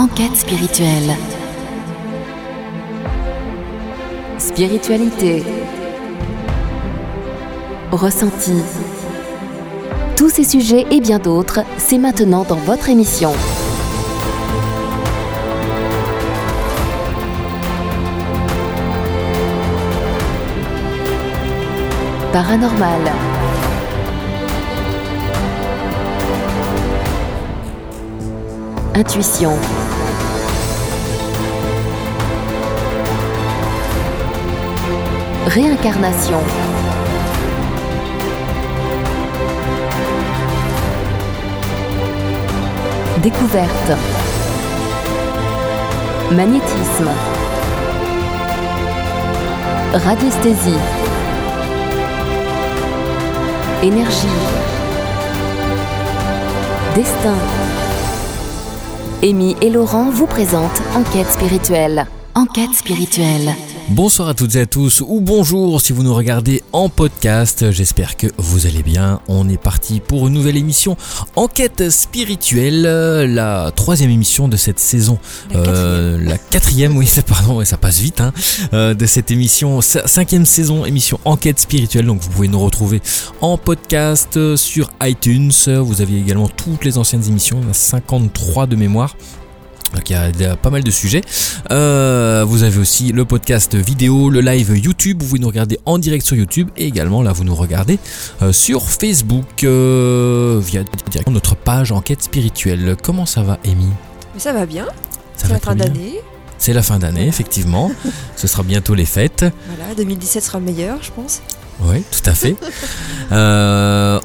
Enquête spirituelle. Spiritualité. Ressenti. Tous ces sujets et bien d'autres, c'est maintenant dans votre émission. Paranormal. Intuition. Réincarnation. Découverte. Magnétisme. Radiesthésie. Énergie. Destin. Amy et Laurent vous présentent Enquête spirituelle. Enquête spirituelle. Bonsoir à toutes et à tous, ou bonjour si vous nous regardez en podcast, j'espère que vous allez bien. On est parti pour une nouvelle émission Enquête spirituelle, la troisième émission de cette saison, la quatrième, oui, pardon, ça passe vite, de cette émission, cinquième saison, émission Enquête spirituelle. Donc vous pouvez nous retrouver en podcast sur iTunes, vous avez également toutes les anciennes émissions, il y en a 53 de mémoire. Donc il y a pas mal de sujets. Vous avez aussi le podcast vidéo, le live YouTube, vous pouvez nous regarder en direct sur YouTube et également là vous nous regardez sur Facebook via directement notre page Enquête spirituelle. Comment ça va, Amy ? Ça va bien, c'est la fin d'année. C'est la fin d'année, effectivement. Ce sera bientôt les fêtes. Voilà, 2017 sera meilleur, je pense. Oui, tout à fait.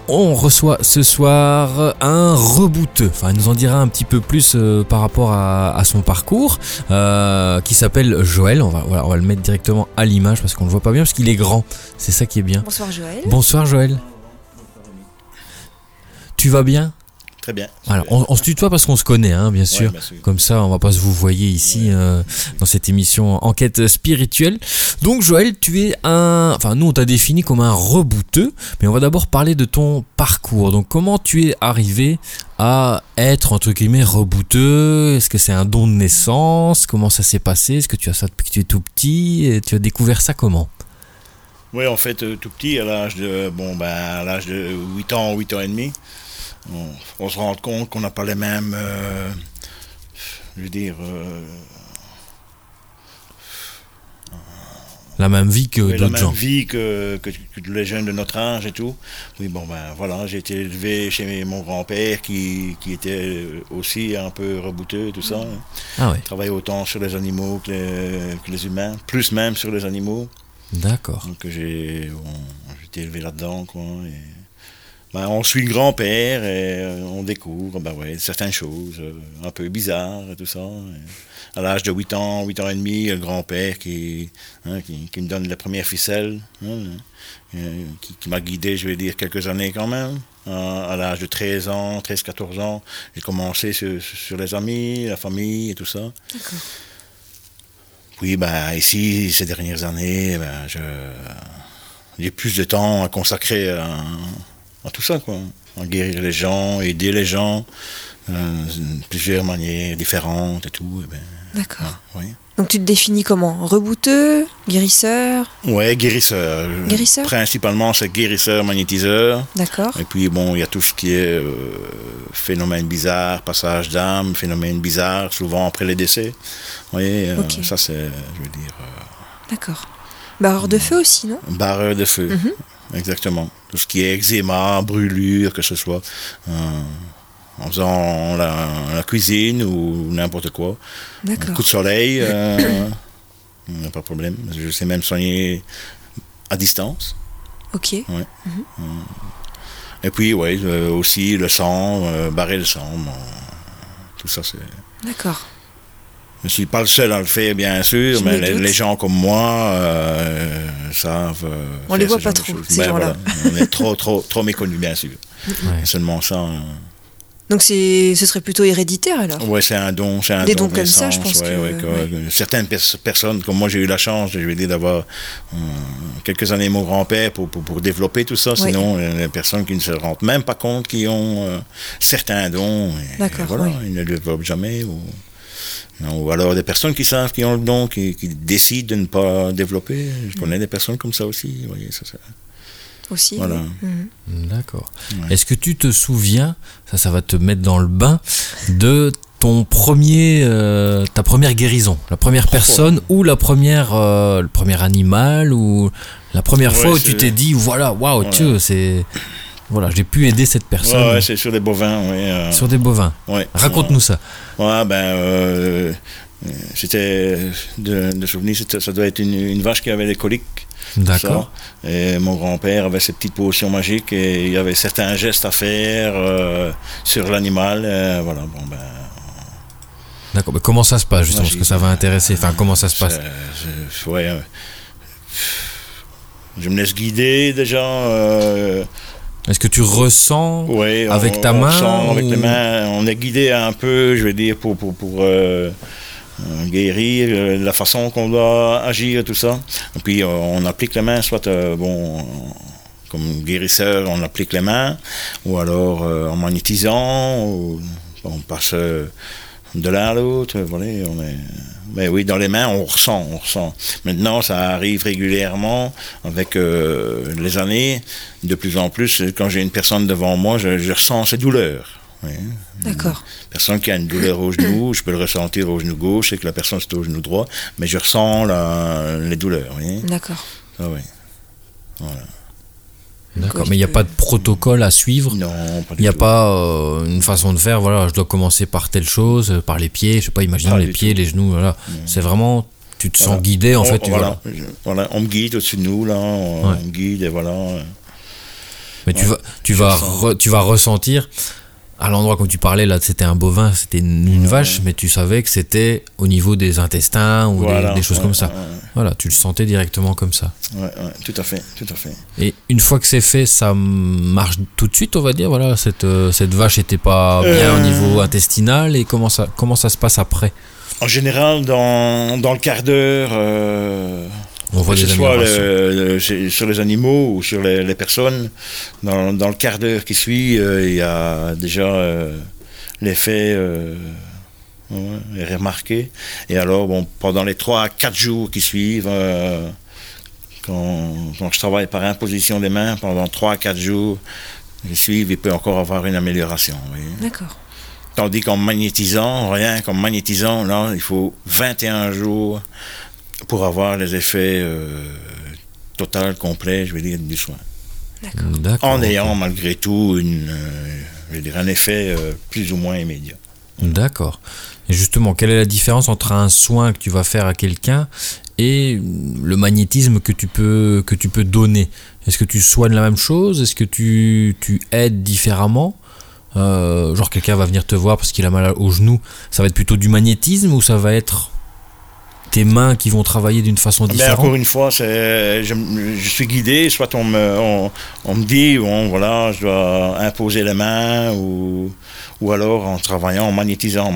On reçoit ce soir un rebouteux. Enfin, il nous en dira un petit peu plus par rapport à son parcours, qui s'appelle Joël. On va le mettre directement à l'image parce qu'on le voit pas bien parce qu'il est grand. C'est ça qui est bien. Bonsoir Joël. Bonsoir Joël. Tu vas bien ? Très bien. Alors, on se tutoie parce qu'on se connaît, bien sûr. Ouais, bien sûr. Comme ça, on va pas se vouvoyer ici dans cette émission Enquête spirituelle. Donc, Joël, tu es nous, on t'a défini comme un rebouteux, mais on va d'abord parler de ton parcours. Donc, comment tu es arrivé à être, entre guillemets, rebouteux ? Est-ce que c'est un don de naissance ? Comment ça s'est passé ? Est-ce que tu as ça depuis que tu es tout petit ? Et tu as découvert ça comment ? Oui, en fait, tout petit, à l'âge de 8 ans et demi. On se rend compte qu'on n'a pas les mêmes, la même vie que d'autres gens. La même vie que les jeunes de notre âge et tout. Oui, j'ai été élevé chez mon grand-père qui était aussi un peu rebouteux et tout ça. Ah oui. Il travaillait autant sur les animaux que les humains, plus même sur les animaux. D'accord. Donc j'ai été élevé là-dedans, quoi. On suit le grand-père et on découvre certaines choses un peu bizarres et tout ça. Et à l'âge de 8 ans et demi, le grand-père qui me donne la première ficelle, qui m'a guidé, quelques années quand même. À l'âge de 13-14 ans, j'ai commencé sur les amis, la famille et tout ça. D'accord. Puis ici, ces dernières années, j'ai plus de temps à consacrer à tout ça, quoi. À guérir les gens, aider les gens, de plusieurs manières différentes et tout. D'accord. Ouais. Donc tu te définis comment ? Rebouteux, guérisseur ? Ouais, guérisseur. Guérisseur ? Principalement, c'est guérisseur, magnétiseur. D'accord. Et puis, il y a tout ce qui est phénomène bizarre, passage d'âme, phénomène bizarre, souvent après les décès. Vous voyez, okay. Ça c'est, D'accord. Barreur de feu aussi, non ? Barreur de feu. Mm-hmm. Exactement. Tout ce qui est eczéma, brûlure, que ce soit en faisant la cuisine ou n'importe quoi. D'accord. Un coup de soleil, il n'y a pas de problème. Je sais même soigner à distance. Ok. Ouais. Mm-hmm. Et puis, oui, aussi le sang, barrer le sang. Tout ça, c'est... D'accord. Je ne suis pas le seul à le faire, bien sûr, mais les gens comme moi savent. On les voit pas trop, ces gens-là. On est trop méconnus, bien sûr. Ouais. Seulement ça. Donc ce serait plutôt héréditaire, alors ? Oui, c'est un don. C'est un don comme ça, je pense. Que certaines personnes, comme moi, j'ai eu la chance, d'avoir quelques années mon grand-père pour développer tout ça. Ouais. Sinon, les personnes qui ne se rendent même pas compte, qui ont certains dons, et voilà, ils ne le développent jamais. Ou alors des personnes qui savent, qui ont le don, qui décident de ne pas développer. Je connais des personnes comme ça aussi. Vous voyez, ça. Aussi, voilà. Oui. Mmh. D'accord. Ouais. Est-ce que tu te souviens, ça va te mettre dans le bain, de ton premier, ta première guérison, la première personne ou la première, le premier animal ou la première fois où tu t'es dit voilà, waouh, Dieu, c'est... Voilà, j'ai pu aider cette personne. Ouais, c'est sur des bovins, oui. Sur des bovins. Ouais. Raconte-nous ça. Ouais, ben, c'était de souvenir, ça doit être une vache qui avait des coliques. D'accord. Ça. Et mon grand-père avait ses petites potions magiques et il y avait certains gestes à faire sur l'animal. Voilà, bon, ben. D'accord, mais comment ça se passe justement? Parce que ça va intéresser. Enfin, comment ça se passe? Je me laisse guider déjà. Est-ce que tu ressens avec ta main? Ressent avec les mains. On est guidé un peu, je veux dire, pour guérir, la façon qu'on doit agir, tout ça. Et puis on applique les mains, soit comme guérisseur, on applique les mains, ou alors en magnétisant, ou, on passe de l'un à l'autre. Voilà, mais oui, dans les mains, on ressent. Maintenant, ça arrive régulièrement avec les années. De plus en plus, quand j'ai une personne devant moi, je ressens ses douleurs. Oui. D'accord. Une personne qui a une douleur au genou, je peux le ressentir au genou gauche, et que la personne c'est au genou droit, mais je ressens les douleurs. Oui. D'accord. Ah oui. Voilà. D'accord, mais il n'y a pas de protocole à suivre. Non, pas du tout. Il n'y a pas une façon de faire, voilà, je dois commencer par telle chose, par les pieds, je sais pas, imaginons les pieds, les genoux, voilà. Non. C'est vraiment, tu te sens guidé, en fait. Voilà, on me guide au-dessus de nous, là, on me guide, et voilà. Mais tu vas ressentir, à l'endroit où tu parlais, là, c'était un bovin, c'était une vache, mais tu savais que c'était au niveau des intestins ou des choses comme ça. Voilà, tu le sentais directement comme ça. Ouais, tout à fait. Et une fois que c'est fait, ça marche tout de suite, on va dire. Voilà, cette vache était pas bien au niveau intestinal, et comment ça se passe après? En général, dans le quart d'heure, on voit que ce soit sur les animaux ou sur les personnes, dans le quart d'heure qui suit, il y a déjà l'effet. Et remarqué. Et alors, bon, pendant les 3 à 4 jours qui suivent, quand je travaille par imposition des mains, pendant 3 à 4 jours qui suivent, il peut encore avoir une amélioration. Oui. D'accord. Tandis qu'en magnétisant, là, il faut 21 jours pour avoir les effets total, complets, je veux dire, du soin. D'accord. En ayant malgré tout un effet plus ou moins immédiat. D'accord. Et justement, quelle est la différence entre un soin que tu vas faire à quelqu'un et le magnétisme que tu peux donner? Est-ce que tu soignes la même chose? Est-ce que tu aides différemment? Genre quelqu'un va venir te voir parce qu'il a mal au genou, ça va être plutôt du magnétisme ou ça va être tes mains qui vont travailler d'une façon différente? Mais encore une fois, je suis guidé, soit on me dit voilà, je dois imposer les mains ou alors en travaillant, en magnétisant,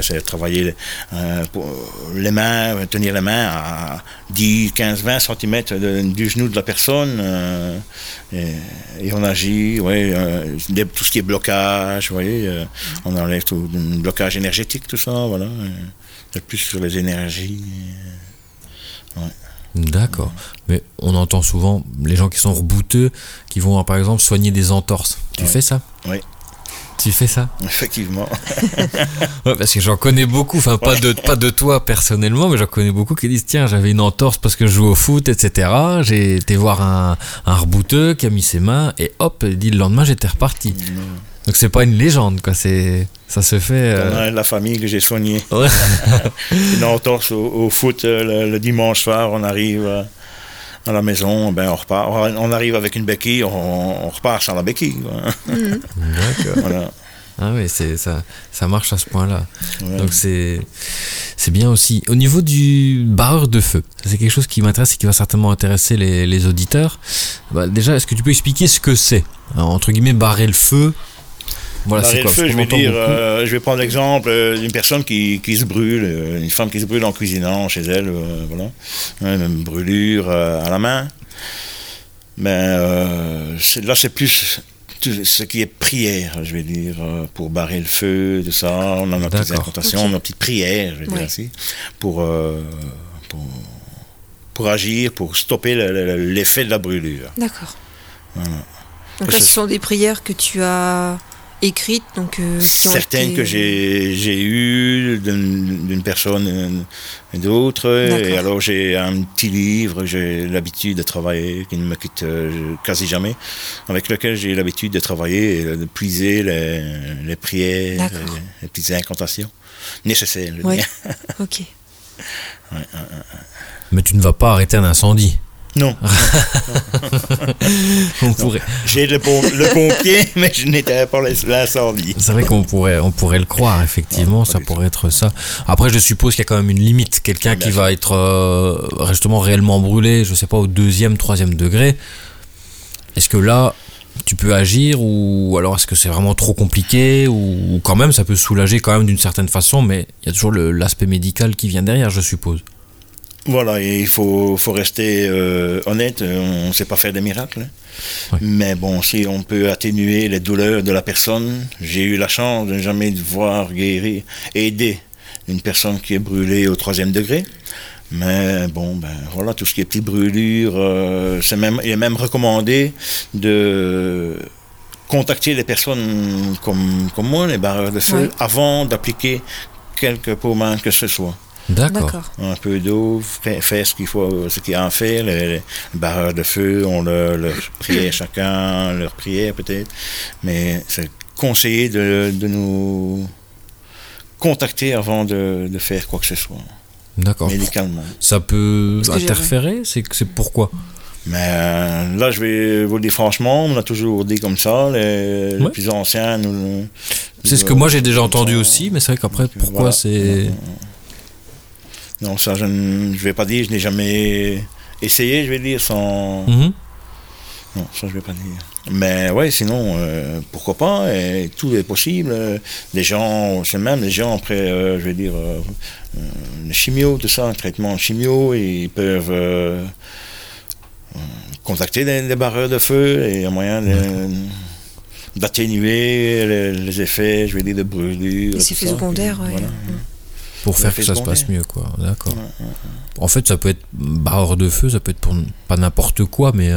c'est travailler les mains, tenir les mains à 10, 15, 20 cm du genou de la personne, et on agit, tout ce qui est blocage, on enlève tout, blocage énergétique, tout ça, voilà. C'est plus sur les énergies. D'accord. Mais on entend souvent les gens qui sont rebouteux, qui vont par exemple soigner des entorses. Tu fais ça? Oui. Tu fais ça? Effectivement. Parce que j'en connais beaucoup, pas de toi personnellement, mais j'en connais beaucoup qui disent tiens, j'avais une entorse parce que je joue au foot, etc. J'ai été voir un rebouteux qui a mis ses mains et hop, le lendemain j'étais reparti. Donc c'est pas une légende, quoi. Ça se fait... La famille que j'ai soignée. Ouais. Une entorse au foot le dimanche soir, on arrive à la maison, on repart. On arrive avec une béquille, on repart sans la béquille. Quoi. D'accord. Voilà. Ah oui, ça marche à ce point-là. Ouais. Donc c'est bien aussi. Au niveau du barreur de feu, c'est quelque chose qui m'intéresse et qui va certainement intéresser les auditeurs. Déjà, est-ce que tu peux expliquer ce que c'est? Alors, entre guillemets, barrer le feu. Voilà, barrer le feu, je vais prendre l'exemple d'une personne qui se brûle, une femme qui se brûle en cuisinant chez elle, une brûlure à la main. Mais là, c'est plus tout ce qui est prière, je vais dire, pour barrer le feu, tout ça, on a nos petites incantations, okay, nos petites prières, je vais dire ainsi, pour agir, pour stopper l'effet de la brûlure. D'accord. Voilà. Donc là, ce sont des prières que tu as écrites, donc certaines que j'ai eues d'une personne et d'autre. Et alors j'ai un petit livre que j'ai l'habitude de travailler, qui ne me quitte quasi jamais, avec lequel j'ai l'habitude de travailler, et de puiser les prières, les petites incantations nécessaires. Oui. Ok. Ouais. Mais tu ne vas pas arrêter un incendie. Non. On pourrait... J'ai le pompier, mais je n'étais pas l'incendie. C'est vrai qu'on pourrait le croire, effectivement, non, ça pourrait être ça. Après, je suppose qu'il y a quand même une limite. Quelqu'un qui va être justement réellement brûlé, je ne sais pas, au 2e, 3e degré, est-ce que là, tu peux agir, ou alors est-ce que c'est vraiment trop compliqué, ou quand même, ça peut soulager quand même d'une certaine façon, mais il y a toujours l'aspect médical qui vient derrière, je suppose. Voilà, et il faut rester honnête, on ne sait pas faire des miracles, hein. Oui. Mais bon, si on peut atténuer les douleurs de la personne, j'ai eu la chance de jamais devoir guérir, aider une personne qui est brûlée au 3e degré, mais bon, ben voilà, tout ce qui est petites brûlures, il est même recommandé de contacter les personnes comme moi, les barreurs de feu, avant d'appliquer quelque pommade que ce soit. D'accord. Un peu d'eau, faire ce qu'il y a à faire, les barreurs de feu ont leur prière, chacun leur prière peut-être, mais c'est conseillé de nous contacter avant de faire quoi que ce soit. D'accord. Médicalement. Ça peut interférer, c'est pourquoi? Mais là, je vais vous le dire franchement, on l'a toujours dit comme ça, les plus anciens nous... C'est ce que moi j'ai déjà entendu aussi, mais c'est vrai qu'après, pourquoi c'est... Non, ça, je ne vais pas dire, je n'ai jamais essayé, je vais dire, sans... Mm-hmm. Non, ça, je ne vais pas dire. Mais ouais, sinon, pourquoi pas, et tout est possible. Les gens, c'est même les gens, après, je vais dire, les chimios, tout ça, traitement de chimio, ils peuvent contacter des barreurs de feu, et il y a moyen d'atténuer les effets, je vais dire, de brûlure. Les effets secondaires, oui. Voilà. Pour faire que ça se passe mieux, quoi. D'accord. Ouais, ouais. En fait, ça peut être barreur de feu, ça peut être pour pas n'importe quoi, mais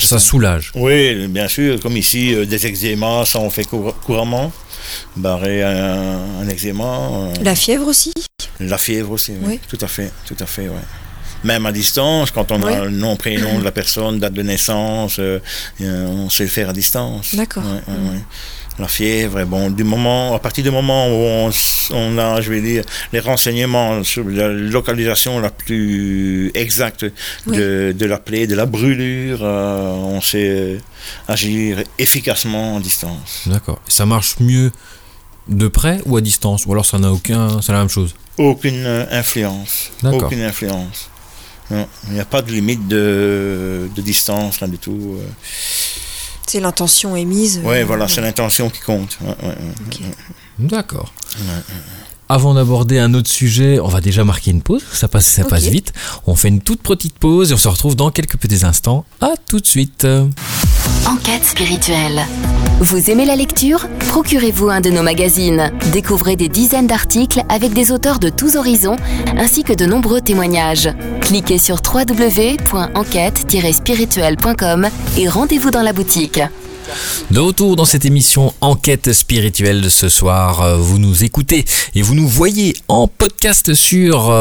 ça soulage. Oui, bien sûr. Comme ici, des eczémas, ça on fait couramment. Barrer un eczéma. La fièvre aussi. La fièvre aussi, oui. Tout à fait, oui. Même à distance, quand on a le nom, prénom de la personne, date de naissance, on sait le faire à distance. D'accord. Ouais, ouais. La fièvre, bon, à partir du moment où on a, je vais dire, les renseignements sur la localisation la plus exacte de la plaie, de la brûlure, on sait agir efficacement à distance. D'accord. Ça marche mieux de près ou à distance? Ou alors c'est la même chose? Aucune influence. D'accord. Aucune influence. Non, il n'y a pas de limite de distance, rien du tout. C'est l'intention émise. Oui, voilà, c'est l'intention qui compte. Ouais. Okay. D'accord. Ouais. Avant d'aborder un autre sujet, on va déjà marquer une pause, ça passe vite. On fait une toute petite pause et on se retrouve dans quelques petits instants. À tout de suite. Enquête spirituelle. Vous aimez la lecture? Procurez-vous un de nos magazines. Découvrez des dizaines d'articles avec des auteurs de tous horizons, ainsi que de nombreux témoignages. Cliquez sur www.enquête-spirituelle.com et rendez-vous dans la boutique. De retour dans cette émission Enquête spirituelle ce soir, vous nous écoutez et vous nous voyez en podcast sur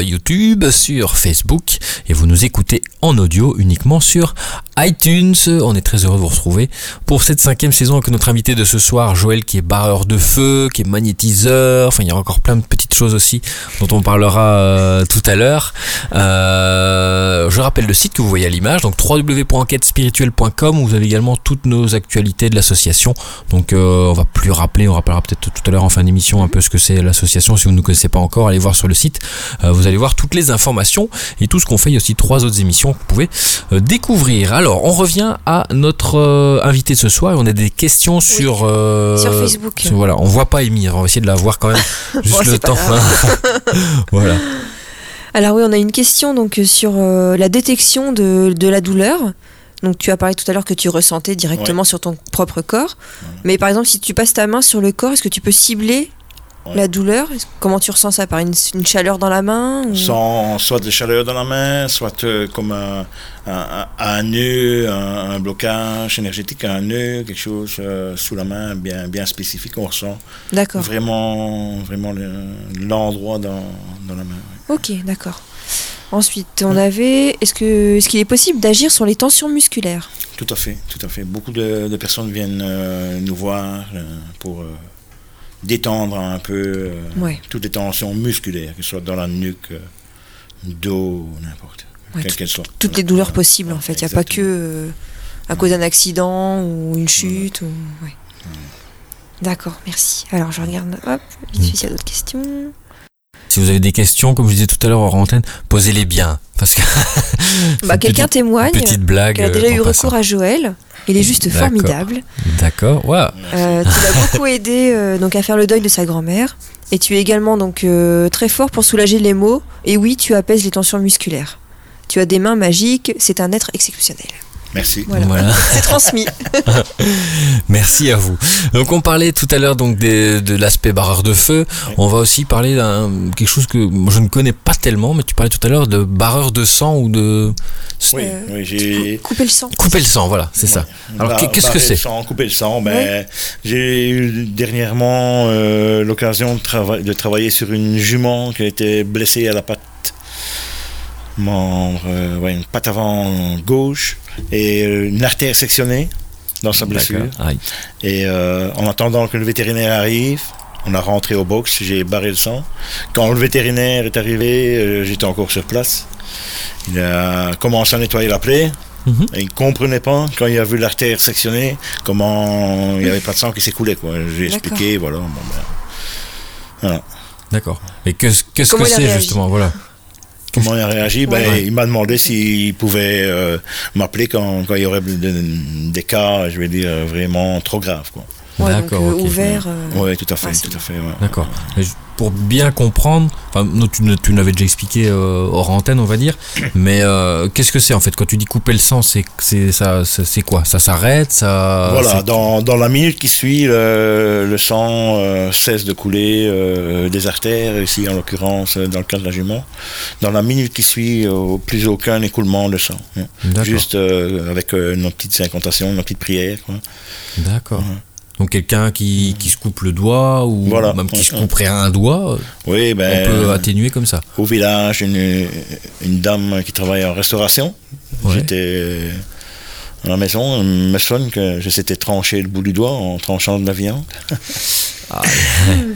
YouTube, sur Facebook, et vous nous écoutez en audio uniquement sur iTunes. On est très heureux de vous retrouver pour cette 5e saison avec notre invité de ce soir, Joël, qui est barreur de feu, qui est magnétiseur, enfin il y a encore plein de petites choses aussi dont on parlera tout à l'heure. Je rappelle le site que vous voyez à l'image, donc www.enquête-spirituelle.com, où vous avez également toutes nos actualités de l'association, donc on rappellera peut-être tout à l'heure en fin d'émission un peu ce que c'est l'association. Si vous ne nous connaissez pas encore, allez voir sur le site, vous allez voir toutes les informations et tout ce qu'on fait. Il y a aussi 3 autres émissions que vous pouvez découvrir. Alors on revient à notre invité de ce soir, on a des questions sur Facebook, voilà, on voit pas Émir, on va essayer de la voir quand même juste le temps. Voilà. Alors oui, on a une question donc sur la détection de la douleur. Donc tu as parlé tout à l'heure que tu ressentais directement sur ton propre corps. Voilà. Mais par exemple, si tu passes ta main sur le corps, est-ce que tu peux cibler la douleur? Comment tu ressens ça? Par une chaleur dans la main ou... Soit des chaleurs dans la main, soit comme un nœud, un blocage énergétique, un nœud, quelque chose sous la main bien, bien spécifique. On ressent vraiment l'endroit dans la main. Oui. Ok, d'accord. Ensuite, on avait... Est-ce qu'il est possible d'agir sur les tensions musculaires? Tout à fait. Beaucoup de personnes viennent nous voir pour... détendre un peu toutes les tensions musculaires, que ce soit dans la nuque, dos, n'importe. Quelle sorte. Toutes les douleurs possibles, en fait. Il n'y a pas que à cause d'un accident ou une chute. Voilà. Ou... Ouais. D'accord, merci. Alors, je regarde. Hop, vite fait, s'il y a d'autres questions. Si vous avez des questions, comme je disais tout à l'heure hors antenne, posez-les bien. Parce que quelqu'un témoigne qui a déjà eu recours à Joël. Il est juste formidable. D'accord, waouh. Tu l'as beaucoup aidé donc, à faire le deuil de sa grand-mère. Et tu es également donc, très fort pour soulager les maux. Et oui, tu apaises les tensions musculaires. Tu as des mains magiques, c'est un être exceptionnel. Merci. Voilà. C'est transmis. Merci à vous. Donc on parlait tout à l'heure donc de l'aspect barreur de feu. On va aussi parler d'un quelque chose que je ne connais pas tellement, mais tu parlais tout à l'heure de barreur de sang ou de. Oui, j'ai coupé le sang. Couper le sang, voilà, c'est ça. Alors qu'est-ce que c'est? Couper le sang. Ben j'ai eu dernièrement l'occasion de travailler sur une jument qui a été blessée à la patte. Une patte avant gauche et une artère sectionnée dans sa blessure. Et en attendant que le vétérinaire arrive, on a rentré au box, j'ai barré le sang. Quand le vétérinaire est arrivé, j'étais encore sur place. Il a commencé à nettoyer la plaie. Et il ne comprenait pas, quand il a vu l'artère sectionnée, comment il n'y avait pas de sang qui s'écoulait. J'ai expliqué, voilà. D'accord. Et qu'est-ce que c'est justement Comment il a réagi? Il m'a demandé s'il pouvait m'appeler quand il y aurait des cas, je vais dire, vraiment trop graves. D'accord. Donc, ouvert. Oui, tout à fait. Ouais. D'accord. Mais pour bien comprendre, tu l'avais déjà expliqué hors antenne, on va dire, mais qu'est-ce que c'est en fait? Quand tu dis couper le sang, c'est quoi? Ça s'arrête? Dans la minute qui suit, le sang cesse de couler des artères, ici en l'occurrence dans le cas de la jument. Dans la minute qui suit, plus aucun écoulement de sang. D'accord. Juste avec nos petites incantations, nos petites prières. D'accord. Donc quelqu'un qui se coupe le doigt ou même qui se couperait un doigt, on peut atténuer comme ça. Au village, une dame qui travaille en restauration, j'étais à la maison, elle me sonne que je s'étais tranché le bout du doigt en tranchant de la viande. Je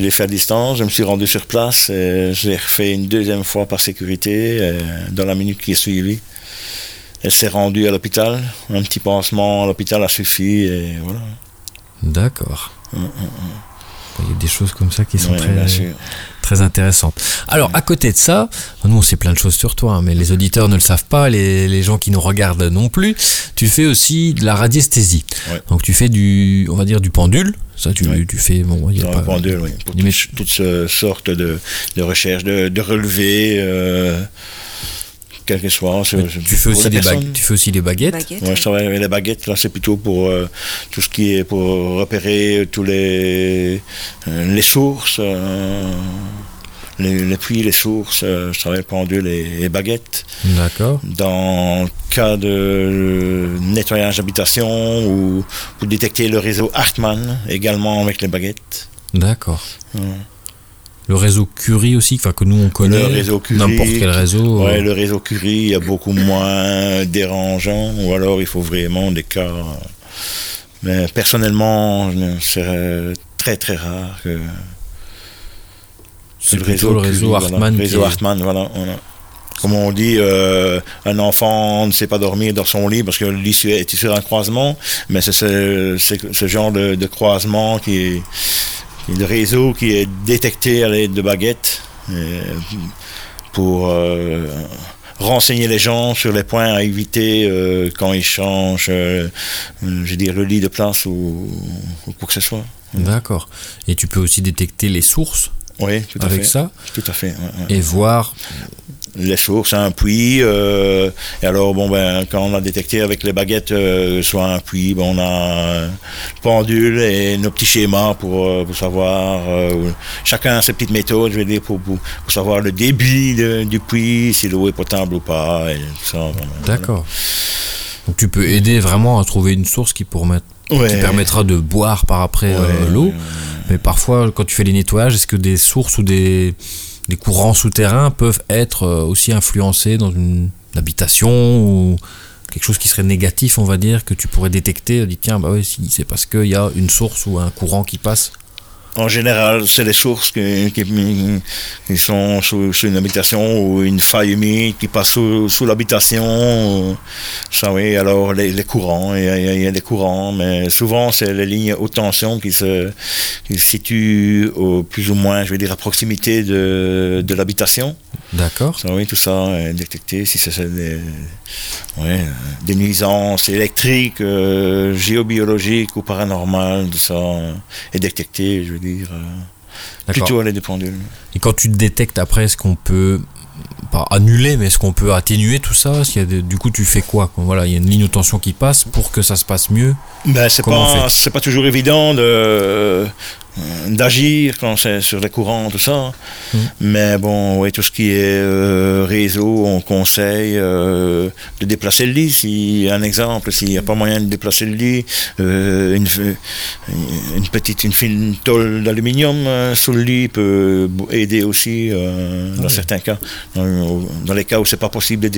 l'ai fait à distance, je me suis rendu sur place, et je l'ai refait une deuxième fois par sécurité, dans la minute qui est suivie. Elle s'est rendue à l'hôpital, un petit pansement à l'hôpital a suffi et voilà. D'accord. Il y a des choses comme ça qui sont très intéressantes. Alors, à côté de ça, nous on sait plein de choses sur toi, mais les auditeurs ne le savent pas, les gens qui nous regardent non plus. Tu fais aussi de la radiesthésie. Donc tu fais du pendule. Ça, tu fais... pendule, pour toutes sortes de recherches, de relevés... quel que soit. Tu fais aussi des baguettes. Je travaille avec les baguettes, là c'est plutôt pour tout ce qui est pour repérer tous les sources, les puits, les sources, je travaille le pendule et baguettes. D'accord. Dans le cas de nettoyage d'habitation ou pour détecter le réseau Hartmann, également avec les baguettes. D'accord. Le réseau Curie aussi, que nous on connaît, n'importe quel réseau. Oui, le réseau Curie est beaucoup moins dérangeant, ou alors il faut vraiment des cas. Mais personnellement, c'est très très rare que. C'est plutôt le réseau Hartmann. Le réseau Hartmann, voilà. Comme on dit, un enfant ne sait pas dormir dans son lit parce que le lit est sur un croisement, mais c'est ce genre de croisement qui est. Le réseau qui est détecté à l'aide de baguettes pour renseigner les gens sur les points à éviter quand ils changent le lit de place ou quoi que ce soit. D'accord. Et tu peux aussi détecter les sources avec ça. Tout à fait. Et voir les sources, un puits, et alors bon ben quand on a détecté avec les baguettes soit un puits, ben on a un pendule et nos petits schémas pour savoir, chacun ses petites méthodes, je veux dire, pour savoir le débit du puits, si l'eau est potable ou pas, et tout ça. Voilà. D'accord. Donc tu peux aider vraiment à trouver une source qui pourrait qui permettra de boire par après l'eau. Mais parfois, quand tu fais les nettoyages, est-ce que des sources ou des courants souterrains peuvent être aussi influencés dans une habitation ou quelque chose qui serait négatif, on va dire, que tu pourrais détecter, dire tiens, bah oui, c'est parce qu'il y a une source ou un courant qui passe? En général, c'est les sources qui sont sous une habitation ou une faille humide qui passe sous l'habitation. Ça oui, alors les courants, il y a des courants, mais souvent c'est les lignes haute tension qui se situent plus ou moins, je vais dire, à proximité de l'habitation. D'accord. Ça oui, tout ça, détecter si c'est des nuisances électriques, géobiologiques ou paranormales, tout ça, et détecter, je veux dire, plutôt aller des pendules. Et quand tu détectes après, est-ce qu'on peut, pas annuler, mais est-ce qu'on peut atténuer tout ça? Du coup, tu fais quoi? Voilà, il y a une ligne de tension qui passe pour que ça se passe mieux. Ben, c'est pas toujours évident d'agir quand c'est sur les courants, tout ça. Mais bon, oui, tout ce qui est réseau, on conseille de déplacer le lit. Si, un exemple, s'il n'y a pas moyen de déplacer le lit, une fine tôle d'aluminium sous le lit peut aider aussi dans certains cas. Dans les cas où ce n'est pas possible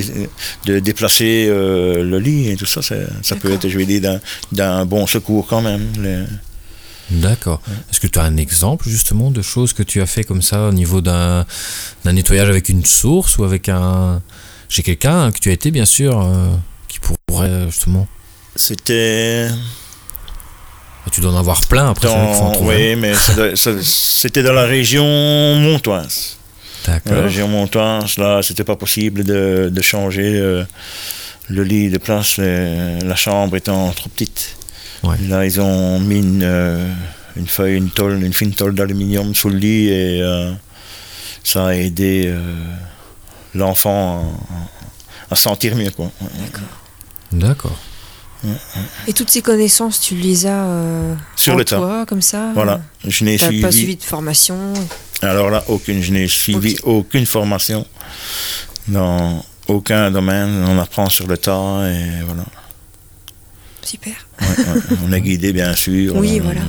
de déplacer le lit et tout ça, ça peut être, je vais dire, d'un bon secours quand même. D'accord. Est-ce que tu as un exemple justement de choses que tu as fait comme ça au niveau d'un nettoyage avec une source ou avec chez quelqu'un que tu as été bien sûr qui pourrait justement... C'était... Tu dois en avoir plein après. Oui, mais c'était dans la région montoise. D'accord. La région montoise, là, c'était pas possible de changer le lit de place, la chambre étant trop petite. Ouais. Là, ils ont mis une feuille, une fine tôle d'aluminium sous le lit et ça a aidé l'enfant à sentir mieux, quoi. D'accord. Et toutes ces connaissances, tu les as sur le tas, comme ça? Voilà. Je n'ai pas suivi de formation. Alors là, aucune. Je n'ai suivi aucune formation dans aucun domaine. On apprend sur le tas et voilà. Super. Ouais, on est guidé, bien sûr. Oui, voilà.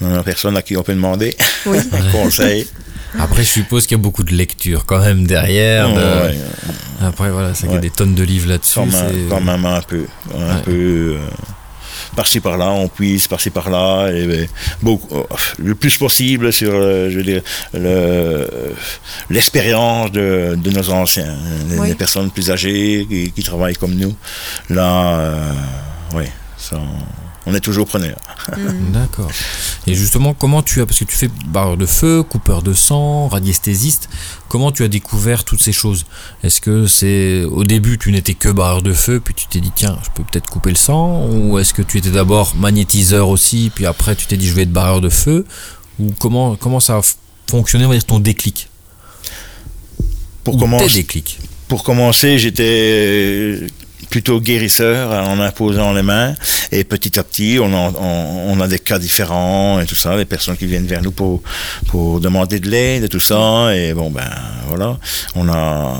On a personne à qui on peut demander un conseil. Après, je suppose qu'il y a beaucoup de lectures quand même derrière. Après, voilà, ça y a des tonnes de livres là-dessus. Quand même un peu. Un peu par-ci, par-là, on puise par-ci, par-là. Et le plus possible sur l'expérience de nos anciens, les personnes plus âgées qui travaillent comme nous. Là, on est toujours preneur. D'accord. Et justement, comment tu as, parce que tu fais barreur de feu, coupeur de sang, radiesthésiste, comment tu as découvert toutes ces choses? Est-ce que c'est, au début, tu n'étais que barreur de feu, puis tu t'es dit, tiens, je peux peut-être couper le sang? Ou est-ce que tu étais d'abord magnétiseur aussi, puis après tu t'es dit, je vais être barreur de feu? Ou comment ça a fonctionné, on va dire, ton déclic? Tes déclics? Pour commencer, j'étais plutôt guérisseur en imposant les mains, et petit à petit on a des cas différents et tout ça, des personnes qui viennent vers nous pour demander de l'aide et tout ça, et bon ben voilà, on a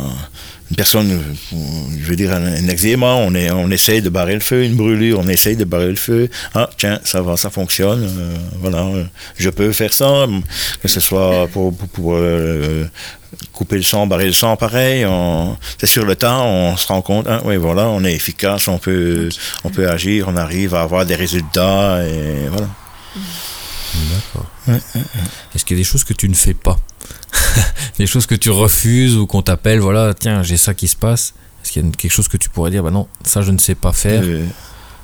une personne, je veux dire un eczéma, on essaye de barrer le feu, une brûlure, on essaye de barrer le feu, ah tiens, ça va, ça fonctionne, voilà, je peux faire ça, que ce soit pour couper le sang, barrer le sang, pareil, c'est sur le temps, on se rend compte, on est efficace, on peut agir, on arrive à avoir des résultats, et voilà. D'accord. Est-ce qu'il y a des choses que tu ne fais pas? Des choses que tu refuses ou qu'on t'appelle, voilà, tiens, j'ai ça qui se passe. Est-ce qu'il y a quelque chose que tu pourrais dire, non, ça je ne sais pas faire?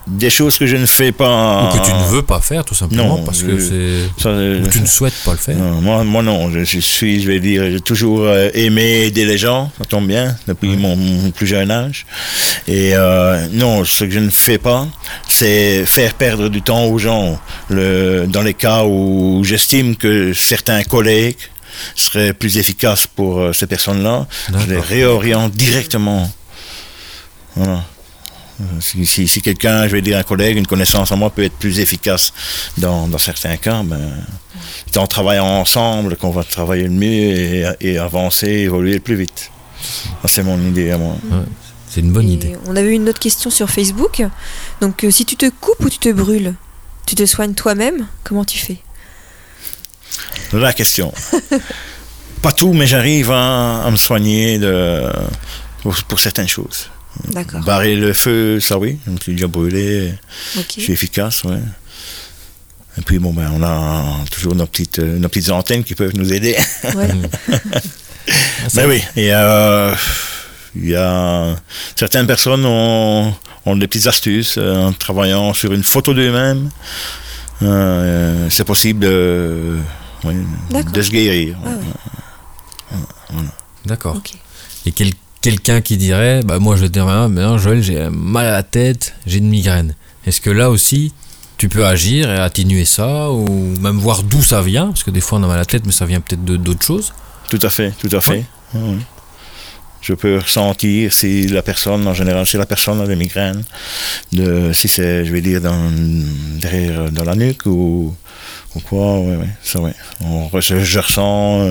Des choses que je ne fais pas. Ou que tu ne veux pas faire, tout simplement, non, parce que c'est. Ça, ou tu ne souhaites pas le faire. Non, moi non, j'ai toujours aimé aider les gens, ça tombe bien, depuis mon plus jeune âge. Et non, ce que je ne fais pas, c'est faire perdre du temps aux gens. Dans les cas où j'estime que certains collègues serait plus efficace pour ces personnes-là. D'accord. Je les réoriente directement. Voilà. Si quelqu'un, je vais dire un collègue, une connaissance en moi peut être plus efficace dans certains cas, c'est en travaillant ensemble qu'on va travailler le mieux et avancer, évoluer le plus vite. C'est mon idée à moi. Ouais, c'est une bonne idée. On avait une autre question sur Facebook. Donc, si tu te coupes ou tu te brûles, tu te soignes toi-même, comment tu fais ? La question. Pas tout, mais j'arrive à me soigner pour certaines choses. D'accord. Barrer le feu, ça oui, je me suis déjà brûlé, okay. C'est efficace, ouais. Et puis on a toujours nos petites antennes qui peuvent nous aider. Ouais. Oui, il y a certaines personnes ont des petites astuces en travaillant sur une photo d'eux-mêmes. C'est possible de se guérir. Ah, ouais. Voilà. D'accord. Okay. Et quelqu'un qui dirait, moi je dirais, Joël, j'ai mal à la tête, j'ai une migraine. Est-ce que là aussi, tu peux agir et atténuer ça, ou même voir d'où ça vient, parce que des fois on a mal à la tête, mais ça vient peut-être d'autres choses. Tout à fait. Oui. Oui. Je peux ressentir si la personne a des migraines, si c'est, je vais dire, derrière dans la nuque ou quoi. Oui, ça oui. Je ressens.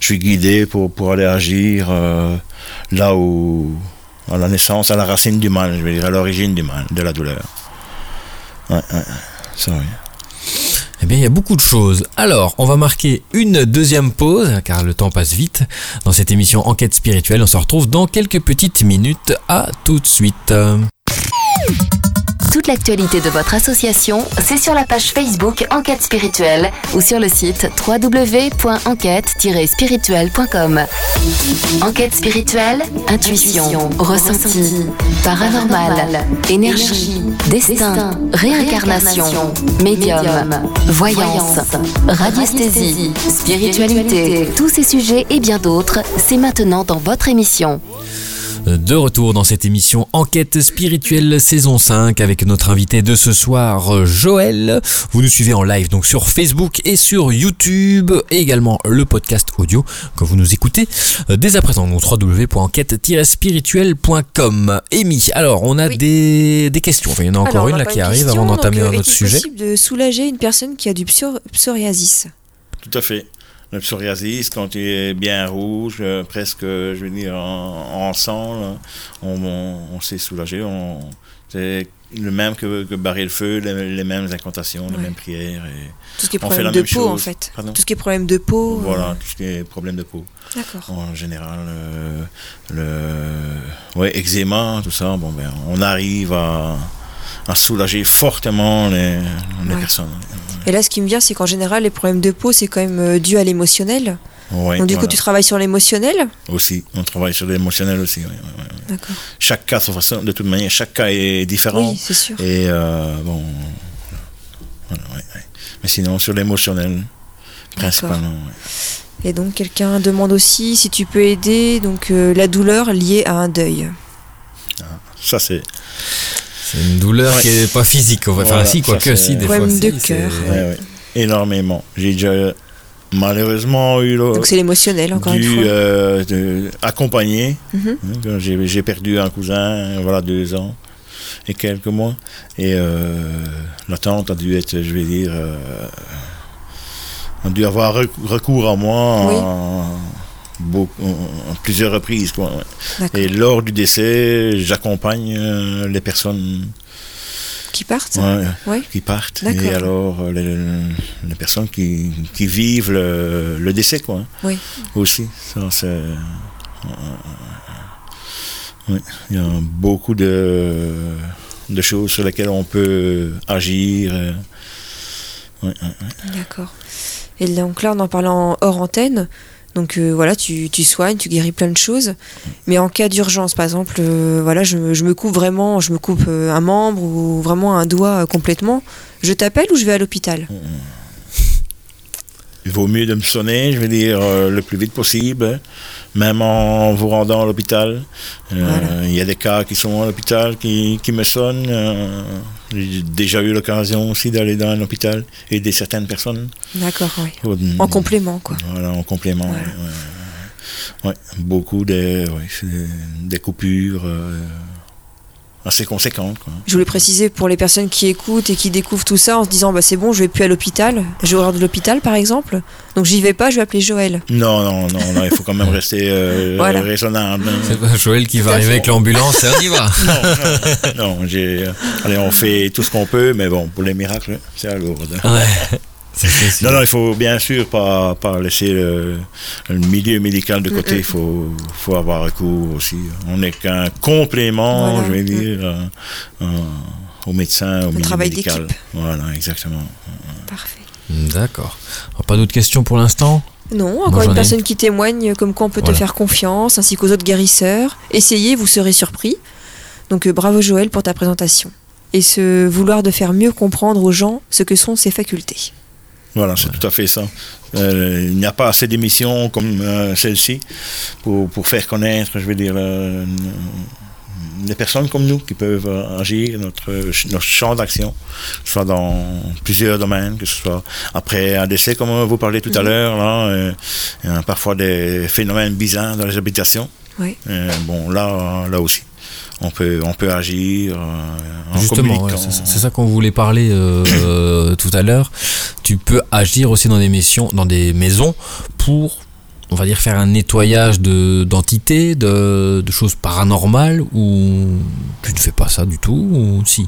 Je suis guidé pour aller agir là où, à la naissance, à la racine du mal, je vais dire, à l'origine du mal, de la douleur. Ouais, ça oui. Eh bien, il y a beaucoup de choses. Alors, on va marquer une deuxième pause, car le temps passe vite. Dans cette émission Enquête spirituelle, on se retrouve dans quelques petites minutes. À tout de suite. Toute l'actualité de votre association, c'est sur la page Facebook Enquête spirituelle ou sur le site www.enquête-spirituelle.com. Enquête spirituelle, intuition, ressenti, paranormal, énergie, destin, réincarnation, médium, voyance, radiesthésie, spiritualité, tous ces sujets et bien d'autres, c'est maintenant dans votre émission. De retour dans cette émission Enquête spirituelle saison 5 avec notre invité de ce soir, Joël. Vous nous suivez en live donc sur Facebook et sur YouTube, et également le podcast audio que vous nous écoutez dès à présent, donc www.enquête-spirituelle.com. Amy, alors on a des questions. Enfin, il y en a encore une là qui arrive avant d'entamer un autre sujet. Est-il possible de soulager une personne qui a du psoriasis ? Tout à fait. Le psoriasis, quand il est bien rouge, presque, je veux dire, en sang, là, on s'est soulagé. C'est le même que barrer le feu, les mêmes incantations, les mêmes prières. Et tout ce qui est problème de peau, chose. En fait. Pardon ? Tout ce qui est problème de peau. Voilà, tout ce qui est problème de peau. D'accord. En général, eczéma, tout ça, on arrive à soulager fortement les personnes. Et là, ce qui me vient, c'est qu'en général, les problèmes de peau, c'est quand même dû à l'émotionnel. Ouais, donc, du coup, tu travailles sur l'émotionnel ? Aussi, on travaille sur l'émotionnel aussi. Ouais. D'accord. Chaque cas, de toute manière, chaque cas est différent. Oui, c'est sûr. Et mais sinon, sur l'émotionnel, principalement. Ouais. Et donc, quelqu'un demande aussi si tu peux aider la douleur liée à un deuil. Ah, ça, c'est une douleur qui n'est pas physique. Des fois, problème de cœur. Énormément. J'ai déjà malheureusement eu... Donc c'est l'émotionnel, encore une fois. Accompagné. Mm-hmm. J'ai perdu un cousin, 2 ans et quelques mois. Et la tante a dû être, je vais dire... a dû avoir recours à moi... Oui. En plusieurs reprises quoi. Et lors du décès, j'accompagne les personnes qui partent D'accord. Et alors les personnes qui vivent le décès quoi. Oui. Aussi ça c'est il y a beaucoup de choses sur lesquelles on peut agir. D'accord. Et donc là on en parlait hors antenne. Donc tu soignes, tu guéris plein de choses, mais en cas d'urgence, par exemple, je me coupe un membre ou vraiment un doigt complètement, je t'appelle ou je vais à l'hôpital ? Il vaut mieux de me sonner, je vais dire, le plus vite possible, même en vous rendant à l'hôpital. Il y a des cas qui sont à l'hôpital, qui me sonnent... J'ai déjà eu l'occasion aussi d'aller dans un hôpital et aider certaines personnes. D'accord, oui. En complément, quoi. Voilà, en complément, voilà. Oui. Beaucoup des coupures assez conséquentes, quoi. Je voulais préciser pour les personnes qui écoutent et qui découvrent tout ça en se disant, c'est bon, je vais plus à l'hôpital. J'ai horreur de l'hôpital, par exemple. Donc, j'y vais pas, je vais appeler Joël. Non, il faut quand même rester raisonnable. C'est pas Joël qui va arriver avec l'ambulance et on y va. Non, allez, on fait tout ce qu'on peut, mais bon, pour les miracles, c'est à Lourdes. Ouais. Non, il faut bien sûr pas laisser le milieu médical de côté. Il faut avoir recours aussi. On n'est qu'un complément, je vais dire, aux médecins, au milieu médical. D'équipe. Voilà, exactement. Parfait. D'accord. Alors, pas d'autres questions pour l'instant ? Non, encore une personne qui témoigne comme quoi on peut te faire confiance, ainsi qu'aux autres guérisseurs. Essayez, vous serez surpris. Donc, bravo Joël pour ta présentation. Et ce vouloir de faire mieux comprendre aux gens ce que sont ses facultés. Voilà, c'est tout à fait ça. Il n'y a pas assez d'émissions comme celle-ci pour faire connaître, je veux dire, des personnes comme nous qui peuvent agir, notre champ d'action, que ce soit dans plusieurs domaines, que ce soit après un décès, comme vous parliez tout à l'heure, là, il y a parfois des phénomènes bizarres dans les habitations. Oui. Là aussi. On peut agir en communiquant. Justement, c'est ça qu'on voulait parler tout à l'heure. Tu peux agir aussi dans des maisons pour, on va dire, faire un nettoyage d'entités, de choses paranormales, ou tu ne fais pas ça du tout, ou si ?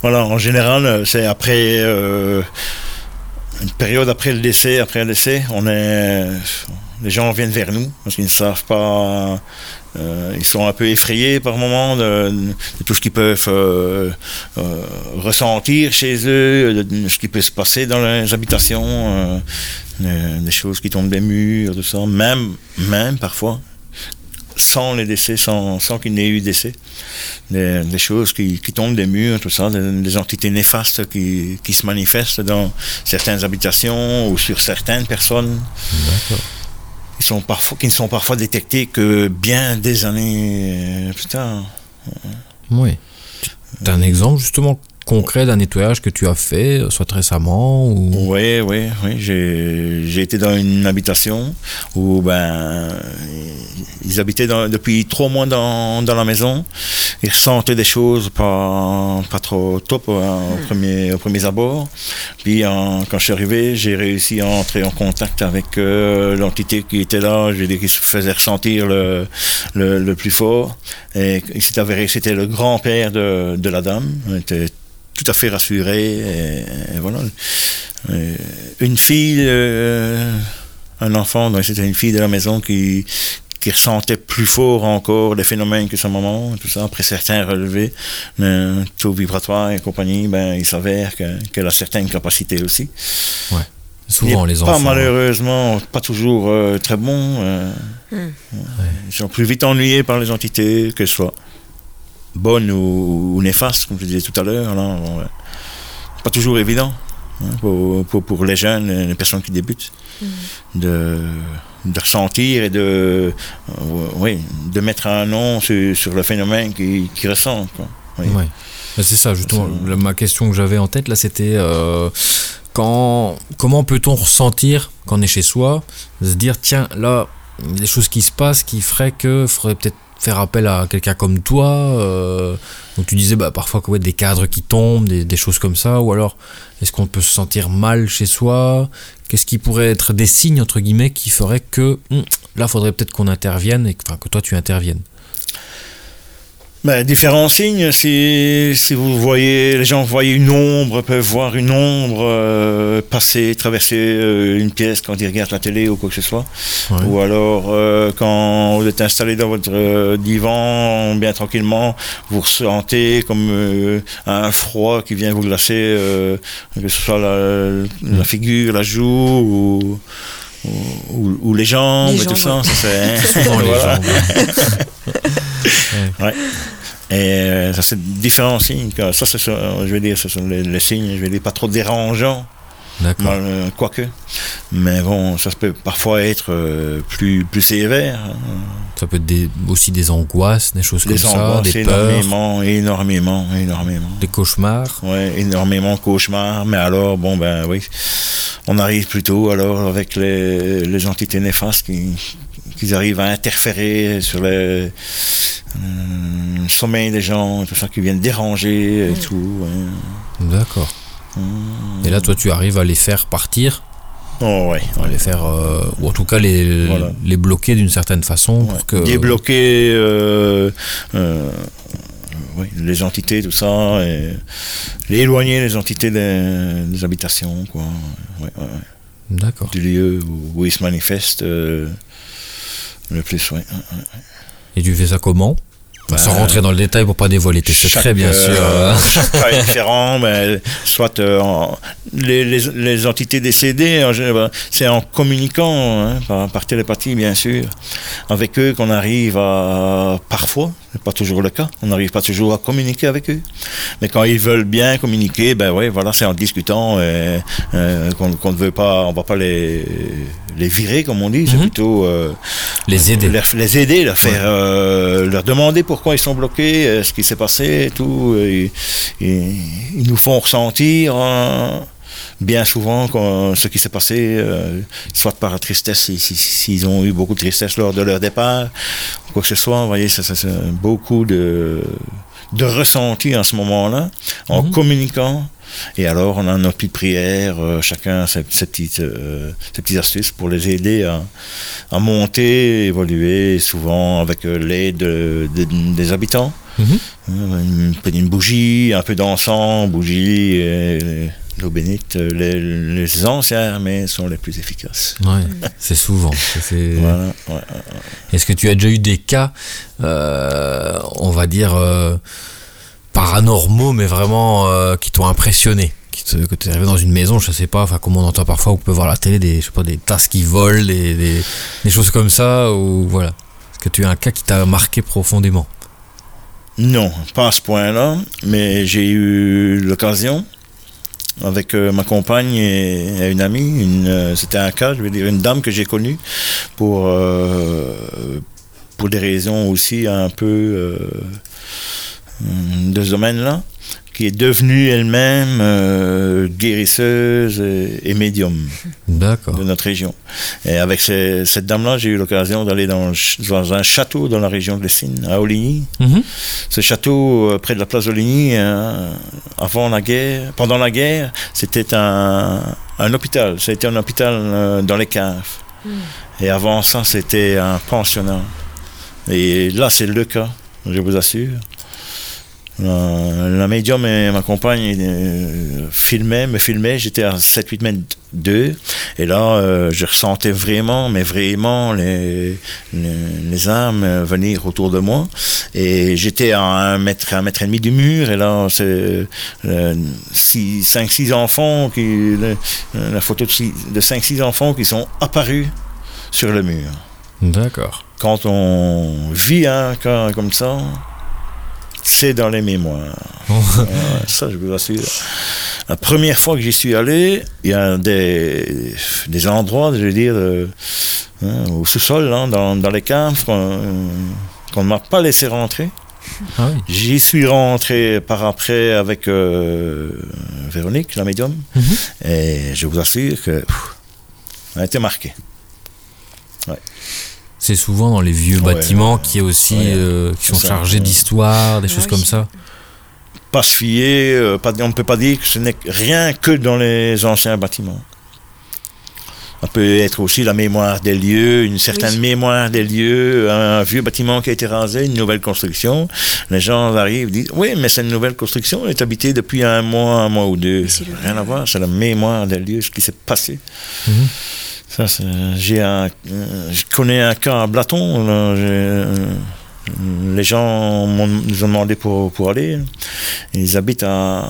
Voilà, en général, c'est après une période après le décès. Après le décès, les gens viennent vers nous parce qu'ils ne savent pas. Ils sont un peu effrayés par moments de tout ce qu'ils peuvent ressentir chez eux, de ce qui peut se passer dans les habitations, des choses qui tombent des murs, tout ça, même parfois, sans les décès, sans qu'il n'y ait eu décès, des choses qui tombent des murs, tout ça, des entités néfastes qui se manifestent dans certaines habitations ou sur certaines personnes. D'accord. Qui ne sont parfois détectés que bien des années plus tard. Oui. Tu as un exemple justement concret d'un nettoyage que tu as fait, soit récemment ou... Oui. J'ai été dans une habitation où ils habitaient depuis 3 mois dans la maison. Ils ressentaient des choses pas trop top aux premiers abords. Puis quand je suis arrivé, j'ai réussi à entrer en contact avec l'entité qui était là, qui se faisait ressentir le plus fort. Et il s'est avéré que c'était le grand-père de la dame. Il était tout à fait rassuré, et voilà. Une fille, un enfant, donc c'était une fille de la maison qui ressentait plus fort encore les phénomènes que sa maman, tout ça, après certains relevés, taux vibratoire et compagnie, il s'avère qu'elle a certaines capacités aussi. Ouais. Souvent les enfants. Pas malheureusement, pas toujours très bons. Ils sont plus vite ennuyés par les entités que ce soit. Bonne ou néfaste, comme je disais tout à l'heure, là, pas toujours évident pour les jeunes, les personnes qui débutent, de ressentir et de mettre un nom sur le phénomène qu'ils ressentent. Oui. Ouais. C'est ça, justement, ma question que j'avais en tête, là, c'était comment peut-on ressentir, quand on est chez soi, de se dire, tiens, là, il y a des choses qui se passent qui feraient qu'il faudrait peut-être faire appel à quelqu'un comme toi, donc tu disais parfois qu'il y a des cadres qui tombent, des choses comme ça, ou alors est-ce qu'on peut se sentir mal chez soi, qu'est-ce qui pourrait être des signes entre guillemets qui feraient que là faudrait peut-être qu'on intervienne que toi tu interviennes? Différents signes, si vous voyez, les gens voient une ombre, peuvent voir une ombre passer, traverser une pièce quand ils regardent la télé ou quoi que ce soit. Ouais. Ou alors quand vous êtes installé dans votre divan, bien tranquillement, vous ressentez comme un froid qui vient vous glacer, que ce soit la figure, la joue ou les jambes, tout ça. C'est souvent les jambes. Ouais. Et ça, c'est différents signes. Ça, ce sont les signes, pas trop dérangeants. D'accord. Quoique. Mais bon, ça peut parfois être plus sévère. Ça peut être aussi des angoisses, des choses comme ça, des peurs. Énormément. Des cauchemars. Ouais, énormément de cauchemars. Mais alors, bon, ben oui, on arrive plutôt alors avec les entités néfastes qui arrivent à interférer sur le sommeil des gens, tout ça, qui viennent déranger et tout. Ouais. D'accord. Et là, toi, tu arrives à les faire partir? Oh, ouais, on va les faire, ou en tout cas les bloquer d'une certaine façon. Ouais. Pour que... Débloquer oui, les entités, tout ça, et les éloigner les entités des habitations, quoi. Ouais. D'accord. Du lieu où ils se manifestent le plus, ouais. Et tu fais ça comment ? Sans rentrer dans le détail pour ne pas dévoiler tes secrets, bien sûr. Chaque cas est différent, mais soit les entités décédées, c'est en communiquant, hein, par télépathie, bien sûr, avec eux qu'on arrive à, parfois, c'est pas toujours le cas, on n'arrive pas toujours à communiquer avec eux. Mais quand ils veulent bien communiquer, ben ouais, voilà, c'est en discutant qu'on ne veut pas, on va pas les virer, comme on dit, c'est plutôt les aider. Les aider, leur demander pourquoi ils sont bloqués, ce qui s'est passé et tout. Ils nous font ressentir bien souvent ce qui s'est passé, soit par tristesse, s'ils ont eu beaucoup de tristesse lors de leur départ, quoi que ce soit. Vous voyez, c'est beaucoup de ressentis à ce moment-là, en communiquant. Et alors, on a nos petites prières, chacun ses petites astuces pour les aider à monter, évoluer, souvent avec l'aide des habitants. Une bougie, un peu d'encens, bougie, et l'eau bénite. Les anciens mais sont les plus efficaces. Ouais, c'est souvent. Voilà, ouais. Est-ce que tu as déjà eu des cas, on va dire... paranormaux, mais vraiment qui t'ont impressionné, que t'es arrivé dans une maison, je sais pas, enfin comme on entend parfois, on peut voir à la télé des tasses qui volent, des choses comme ça, ou voilà. Est-ce que tu as un cas qui t'a marqué profondément? Non, pas à ce point-là, mais j'ai eu l'occasion avec ma compagne et une amie, c'était un cas, je veux dire, une dame que j'ai connue pour des raisons aussi un peu de ce domaine-là, qui est devenue elle-même guérisseuse et médium. D'accord. De notre région. Et avec cette dame-là, j'ai eu l'occasion d'aller dans un château dans la région de l'Essine, à Oligny. Ce château, près de la place d'Oligny, pendant la guerre, c'était un hôpital. Ça a été un hôpital dans les caves. Et avant ça, c'était un pensionnat. Et là, c'est le cas, je vous assure. La médium et ma compagne me filmaient, j'étais à 7-8 mètres d'eux, et là je ressentais vraiment les âmes venir autour de moi, et j'étais à 1 mètre et demi du mur, et là c'est 5-6 enfants, la photo de 5-6 enfants qui sont apparus sur le mur. D'accord. Quand on vit un cas comme ça, c'est dans les mémoires. Ça, je vous assure. La première fois que j'y suis allé, il y a des endroits, je veux dire, au sous-sol, hein, dans les caves, qu'on ne m'a pas laissé rentrer. Ah oui. J'y suis rentré par après avec Véronique, la médium, et je vous assure que on a été marqué. Ouais. C'est souvent dans les vieux bâtiments qui est aussi qui sont chargés d'histoires, des choses comme ça. Pas se fier, on ne peut pas dire que ce n'est rien que dans les anciens bâtiments. Ça peut être aussi la mémoire des lieux, une certaine mémoire des lieux, un vieux bâtiment qui a été rasé, une nouvelle construction. Les gens arrivent, disent « Oui, mais c'est une nouvelle construction, elle est habitée depuis un mois ou deux. » Ça n'a rien à voir, c'est la mémoire des lieux, ce qui s'est passé. Ça, je connais un cas à Blaton, là, les gens nous ont demandé pour aller. Ils habitent à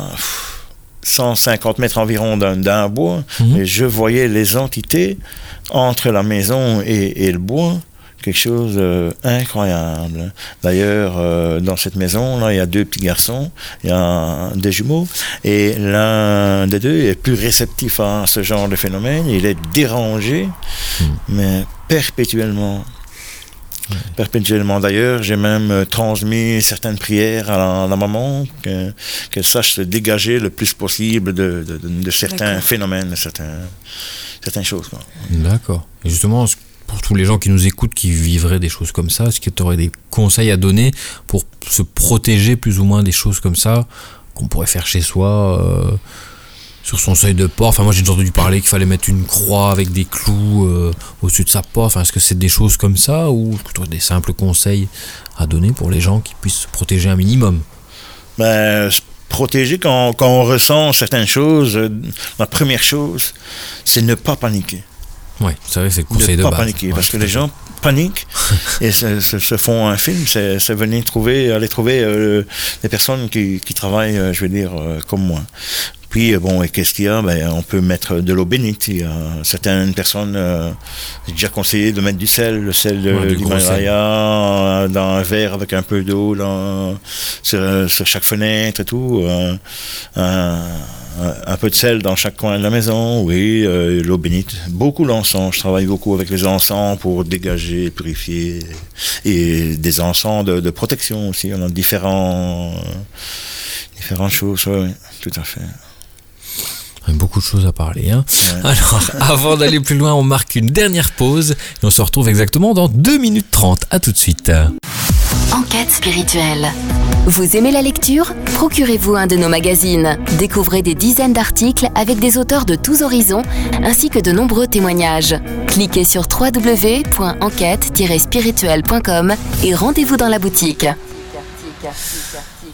150 mètres environ d'un bois, et je voyais les entités entre la maison et le bois quelque chose d'incroyable. D'ailleurs, dans cette maison, là, il y a deux petits garçons, il y a des jumeaux, et l'un des deux est plus réceptif à ce genre de phénomène, il est dérangé, mais perpétuellement. Ouais. Perpétuellement. D'ailleurs, j'ai même transmis certaines prières à la maman, qu'elle sache se dégager le plus possible de certains phénomènes, de certaines choses. Quoi. D'accord. Et justement, pour tous les gens qui nous écoutent, qui vivraient des choses comme ça, est-ce que tu aurais des conseils à donner pour se protéger plus ou moins des choses comme ça, qu'on pourrait faire chez soi sur son seuil de porte? Enfin, moi, j'ai déjà entendu parler qu'il fallait mettre une croix avec des clous au-dessus de sa porte. Enfin, est-ce que c'est des choses comme ça, ou est-ce que tu as des simples conseils à donner pour les gens qui puissent se protéger un minimum? Ben, protéger quand on ressent certaines choses, la première chose, c'est ne pas paniquer. Oui, c'est vrai, c'est le conseil de base. Ne pas paniquer, parce que les gens paniquent et se font un film, c'est venir aller trouver des personnes qui travaillent, je veux dire, comme moi. Puis, bon, et qu'est-ce qu'il y a? Ben, on peut mettre de l'eau bénite. Il y a certaines personnes, j'ai déjà conseillé de mettre du sel, le sel de l'Himalaya, dans un verre avec un peu d'eau sur chaque fenêtre et tout. Un peu de sel dans chaque coin de la maison, oui, l'eau bénite. Beaucoup d'encens, je travaille beaucoup avec les encens pour dégager, purifier. Et des encens de protection aussi, on a différentes choses, oui, tout à fait. Beaucoup de choses à parler. Hein. Ouais. Alors, avant d'aller plus loin, on marque une dernière pause et on se retrouve exactement dans 2 minutes 30. À tout de suite. Enquête spirituelle. Vous aimez la lecture ? Procurez-vous un de nos magazines. Découvrez des dizaines d'articles avec des auteurs de tous horizons ainsi que de nombreux témoignages. Cliquez sur www.enquête-spirituelle.com et rendez-vous dans la boutique.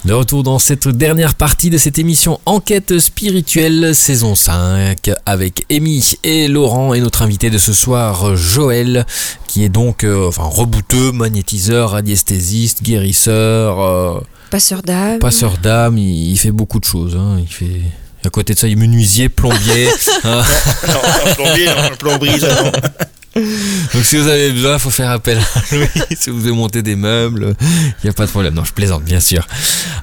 De retour dans cette dernière partie de cette émission Enquête spirituelle saison 5 avec Amy et Laurent et notre invité de ce soir Joël, qui est donc rebouteux, magnétiseur, anesthésiste, guérisseur, passeur d'âme, il fait beaucoup de choses, hein, il fait... À côté de ça, il est menuisier, plombier. Hein. Non, plombier, non. Donc si vous avez besoin, il faut faire appel à lui. Si vous voulez monter des meubles, il n'y a pas de problème. Non, je plaisante, bien sûr.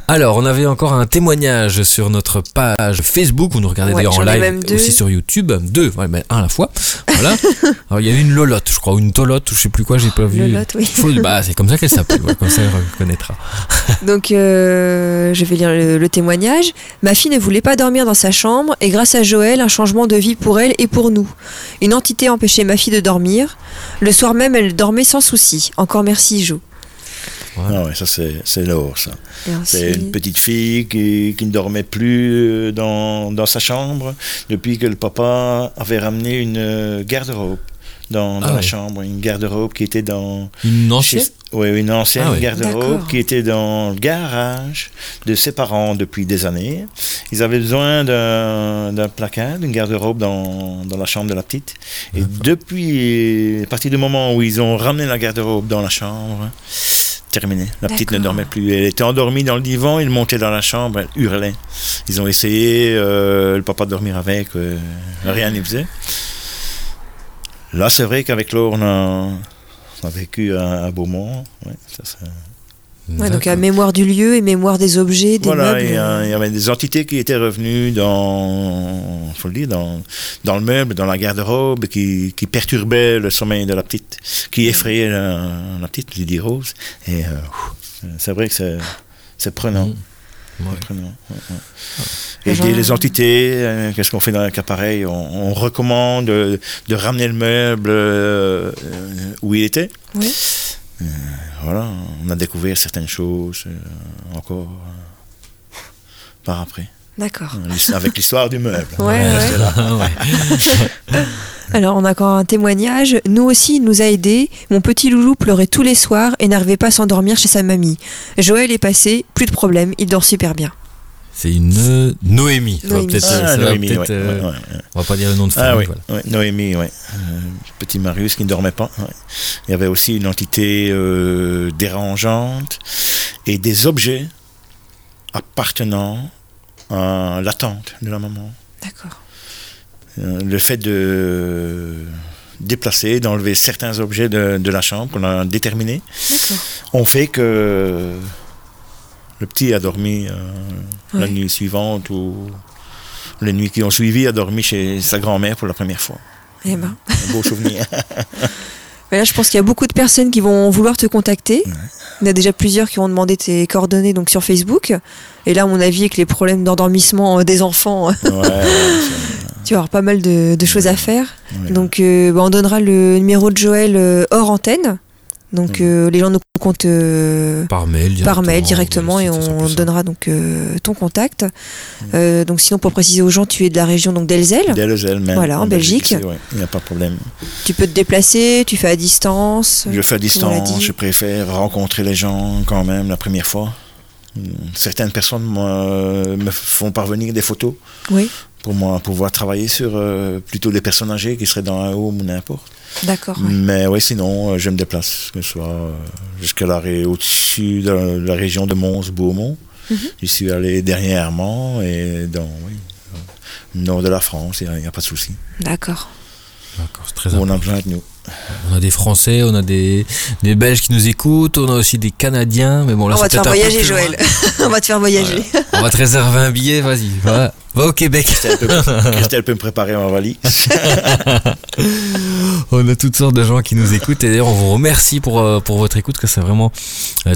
Alors, on avait encore un témoignage sur notre page Facebook. Vous nous regardez d'ailleurs en live, aussi sur YouTube. 2, un à la fois. Voilà. Alors, il y a une lolotte, je crois, ou une tolotte, ou je ne sais plus quoi, j'ai pas vu. Lolotte, oui. C'est comme ça qu'elle s'appelle, comme ça elle reconnaîtra. Donc, je vais lire le témoignage. Ma fille ne voulait pas dormir dans sa chambre, et grâce à Joël, un changement de vie pour elle et pour nous. Une entité empêchait ma fille de dormir. Le soir même, elle dormait sans souci. Encore merci, Jo. Voilà. Ah ouais, ça c'est lourd, ça. Merci. C'est une petite fille qui ne dormait plus dans sa chambre depuis que le papa avait ramené une garde-robe dans la chambre, une garde-robe qui était dans... Une ancienne? Oui, une ancienne garde-robe. D'accord. Qui était dans le garage de ses parents depuis des années. Ils avaient besoin d'un placard, d'une garde-robe dans la chambre de la petite. Et depuis, à partir du moment où ils ont ramené la garde-robe dans la chambre, terminé. La petite ne dormait plus. Elle était endormie dans le divan, ils montaient dans la chambre, elle hurlait. Ils ont essayé, le papa de dormir avec, rien n'y faisait. Là, c'est vrai qu'avec l'eau, on a vécu à Beaumont. Ouais, donc, à mémoire du lieu et mémoire des objets, des meubles. Il y avait des entités qui étaient revenues dans le meuble, dans la garde-robe, qui perturbaient le sommeil de la petite, qui effrayaient la petite, Lily Rose. Et c'est vrai que c'est prenant. Mmh. Ouais. Aider les entités, qu'est-ce qu'on fait dans un cas pareil? On recommande de ramener le meuble où il était. Oui. Voilà, on a découvert certaines choses encore par après. D'accord. Avec l'histoire du meuble. Ouais. Alors, on a encore un témoignage. Nous aussi, il nous a aidés. Mon petit loulou pleurait tous les soirs et n'arrivait pas à s'endormir chez sa mamie. Joël est passé, plus de problème, il dort super bien. C'est une Noémie. On va pas dire le nom de famille. Ah, oui. Voilà. Ouais, Noémie, oui. Petit Marius qui ne dormait pas. Ouais. Il y avait aussi une entité dérangeante et des objets appartenant à l'attente de la maman. D'accord. Le fait déplacer, d'enlever certains objets de la chambre qu'on a déterminés. Okay. On fait que le petit a dormi oui. la nuit suivante ou les nuits qui ont suivi, a dormi chez sa grand-mère pour la première fois. Eh ben. Un beau souvenir. Mais là, je pense qu'il y a beaucoup de personnes qui vont vouloir te contacter. Ouais. Il y en a déjà plusieurs qui ont demandé tes coordonnées donc, sur Facebook. Et là, à mon avis, avec les problèmes d'endormissement des enfants, ouais, tu vas avoir pas mal de choses ouais. à faire. Ouais. Donc, on donnera le numéro de Joël hors antenne. Donc, ouais. Les gens nous contactent par mail directement et on donnera donc, ton contact. Ouais. Donc, sinon, pour préciser aux gens, tu es de la région donc, d'Elzel. D'Elzel, même. Voilà, en Belgique. Ouais. Il n'y a pas de problème. Tu peux te déplacer, tu fais à distance. Je fais à distance, je préfère rencontrer les gens quand même la première fois. Certaines personnes me font parvenir des photos oui. pour moi pouvoir travailler sur plutôt des personnes âgées qui seraient dans un home ou n'importe. D'accord. Oui. Mais oui, sinon, je me déplace, que ce soit jusqu'à au-dessus de la région de Mons, Beaumont. Mm-hmm. J'y suis allé dernièrement et dans le nord de la France, il n'y a pas de souci. D'accord. D'accord, c'est très important. On a plein de nous. On a des Français, on a des Belges qui nous écoutent, on a aussi des Canadiens. Mais bon, là, on va te faire voyager, Joël. On va te faire voyager. Voilà. On va te réserver un billet, vas-y. Voilà. Va au Québec. Christelle peut me préparer ma valise. On a toutes sortes de gens qui nous écoutent. Et d'ailleurs, on vous remercie pour votre écoute, que c'est vraiment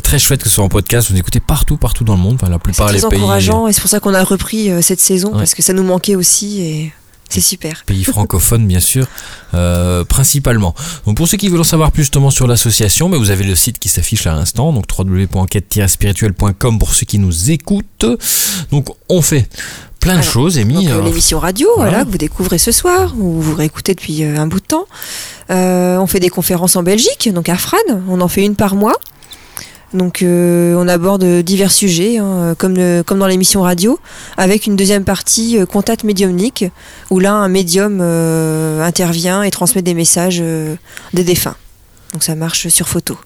très chouette que ce soit en podcast. Vous nous écoutez partout dans le monde. Enfin, la plupart des pays. C'est très encourageant et c'est pour ça qu'on a repris cette saison, ouais. parce que ça nous manquait aussi et... C'est super. Pays francophone, bien sûr, principalement. Donc pour ceux qui veulent en savoir plus justement sur l'association, mais vous avez le site qui s'affiche à l'instant, donc www.enquête-spirituelle.com pour ceux qui nous écoutent. Donc on fait plein de choses, Émilie. L'émission radio, voilà, que vous découvrez ce soir, ou vous réécoutez depuis un bout de temps. On fait des conférences en Belgique, donc à Frane, on en fait une par mois. Donc on aborde divers sujets comme dans l'émission radio, avec une deuxième partie contact médiumnique où là un médium intervient et transmet des messages des défunts. Donc ça marche sur photo.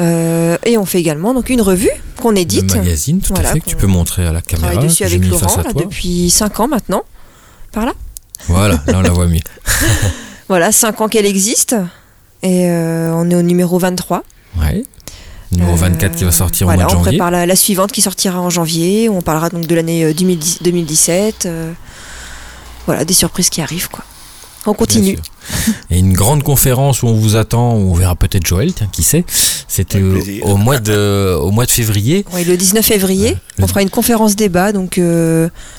Et on fait également donc une revue qu'on édite. Le magazine tout à fait que tu peux montrer à la caméra. On travaille dessus avec Laurent depuis 5 ans maintenant. Par là. Voilà, là on la voit mieux. Voilà, 5 ans qu'elle existe et on est au numéro 23. Ouais. Numéro 24 qui va sortir au mois de janvier. On prépare la suivante qui sortira en janvier. On parlera donc de l'année 2017. Des surprises qui arrivent, quoi. On continue. Et une grande conférence où on vous attend, où on verra peut-être Joël, tiens, qui sait. C'était au mois de février. Oui, le 19 février, on fera une conférence débat donc,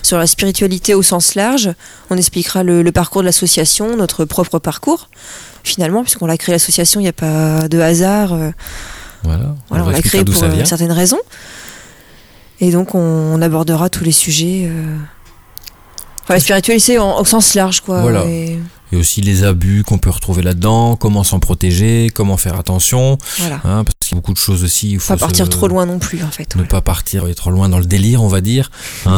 sur la spiritualité au sens large. On expliquera le parcours de l'association, notre propre parcours, finalement, puisqu'on l'a créé l'association, il n'y a pas de hasard. On l'a créé pour certaines raisons. Et donc, on abordera tous les sujets. La spiritualité au sens large, quoi. Voilà. Et aussi les abus qu'on peut retrouver là-dedans, comment s'en protéger, comment faire attention. Voilà. Parce qu'il y a beaucoup de choses aussi. Il faut pas partir trop loin non plus, en fait. Ne pas partir trop loin dans le délire, on va dire. Il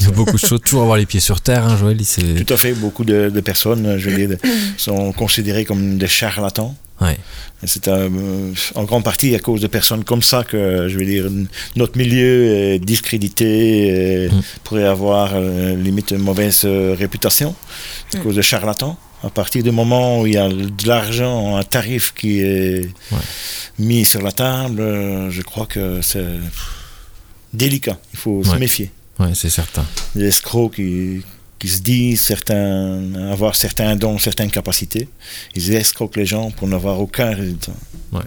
y a beaucoup de choses. Toujours avoir les pieds sur terre, Joël. Tout à fait. Beaucoup de personnes, sont considérées comme des charlatans. Ouais. C'est en grande partie à cause de personnes comme ça que, notre milieu est discrédité et pourrait avoir limite une mauvaise réputation à cause de charlatans. À partir du moment où il y a de l'argent, un tarif qui est mis sur la table, je crois que c'est délicat. Il faut se méfier. Oui, c'est certain. Les escrocs qui se disent avoir certains dons, certaines capacités, ils escroquent les gens pour n'avoir aucun résultat. Ouais.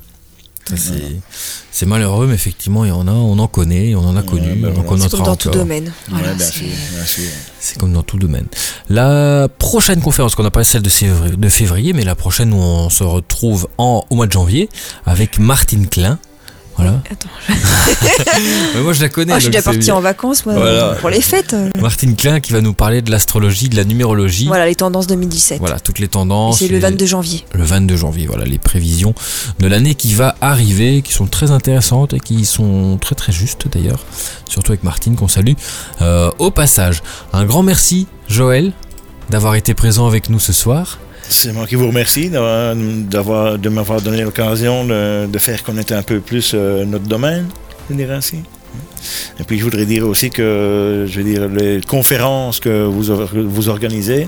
C'est malheureux, mais effectivement, on en connaît, on en a connu. C'est comme dans tout domaine. Voilà, ouais, bien sûr. C'est comme dans tout domaine. La prochaine conférence, qu'on n'a pas celle de février, mais la prochaine où on se retrouve au mois de janvier avec Martine Klein. Voilà. Attends, mais moi je la connais. Je suis déjà partie en vacances pour les fêtes. Martine Klein qui va nous parler de l'astrologie, de la numérologie. Voilà les tendances 2017. Voilà toutes les tendances. Et c'est le 22 janvier. Le 22 janvier, voilà les prévisions de l'année qui va arriver, qui sont très intéressantes et qui sont très très justes d'ailleurs. Surtout avec Martine qu'on salue au passage. Un grand merci Joël d'avoir été présent avec nous ce soir. C'est moi qui vous remercie de m'avoir donné l'occasion de faire connaître un peu plus notre domaine, je dirais ainsi. Et puis je voudrais dire aussi que les conférences que vous organisez,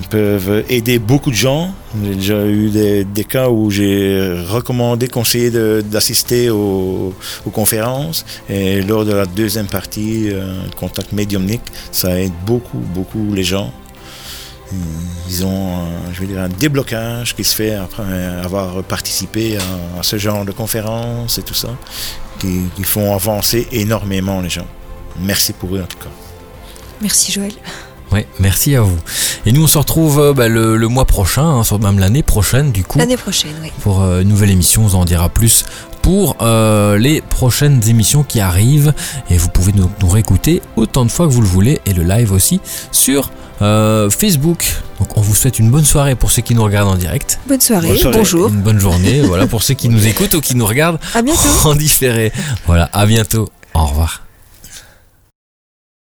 Ils peuvent aider beaucoup de gens. J'ai déjà eu des cas où j'ai recommandé, conseillé d'assister aux conférences. Et lors de la deuxième partie, le contact médiumnique, ça aide beaucoup, beaucoup les gens. Ils ont, je veux dire, un déblocage qui se fait après avoir participé à ce genre de conférences et tout ça, qui font avancer énormément les gens. Merci pour eux en tout cas. Merci Joël. Oui, merci à vous. Et nous, on se retrouve le mois prochain, même l'année prochaine du coup. L'année prochaine, oui. Pour une nouvelle émission, on en dira plus pour les prochaines émissions qui arrivent. Et vous pouvez nous réécouter autant de fois que vous le voulez, et le live aussi sur Facebook. Donc on vous souhaite une bonne soirée pour ceux qui nous regardent en direct. Bonne soirée, bonjour. Une bonne journée, voilà, pour ceux qui nous écoutent ou qui nous regardent en différé. Voilà, à bientôt, au revoir.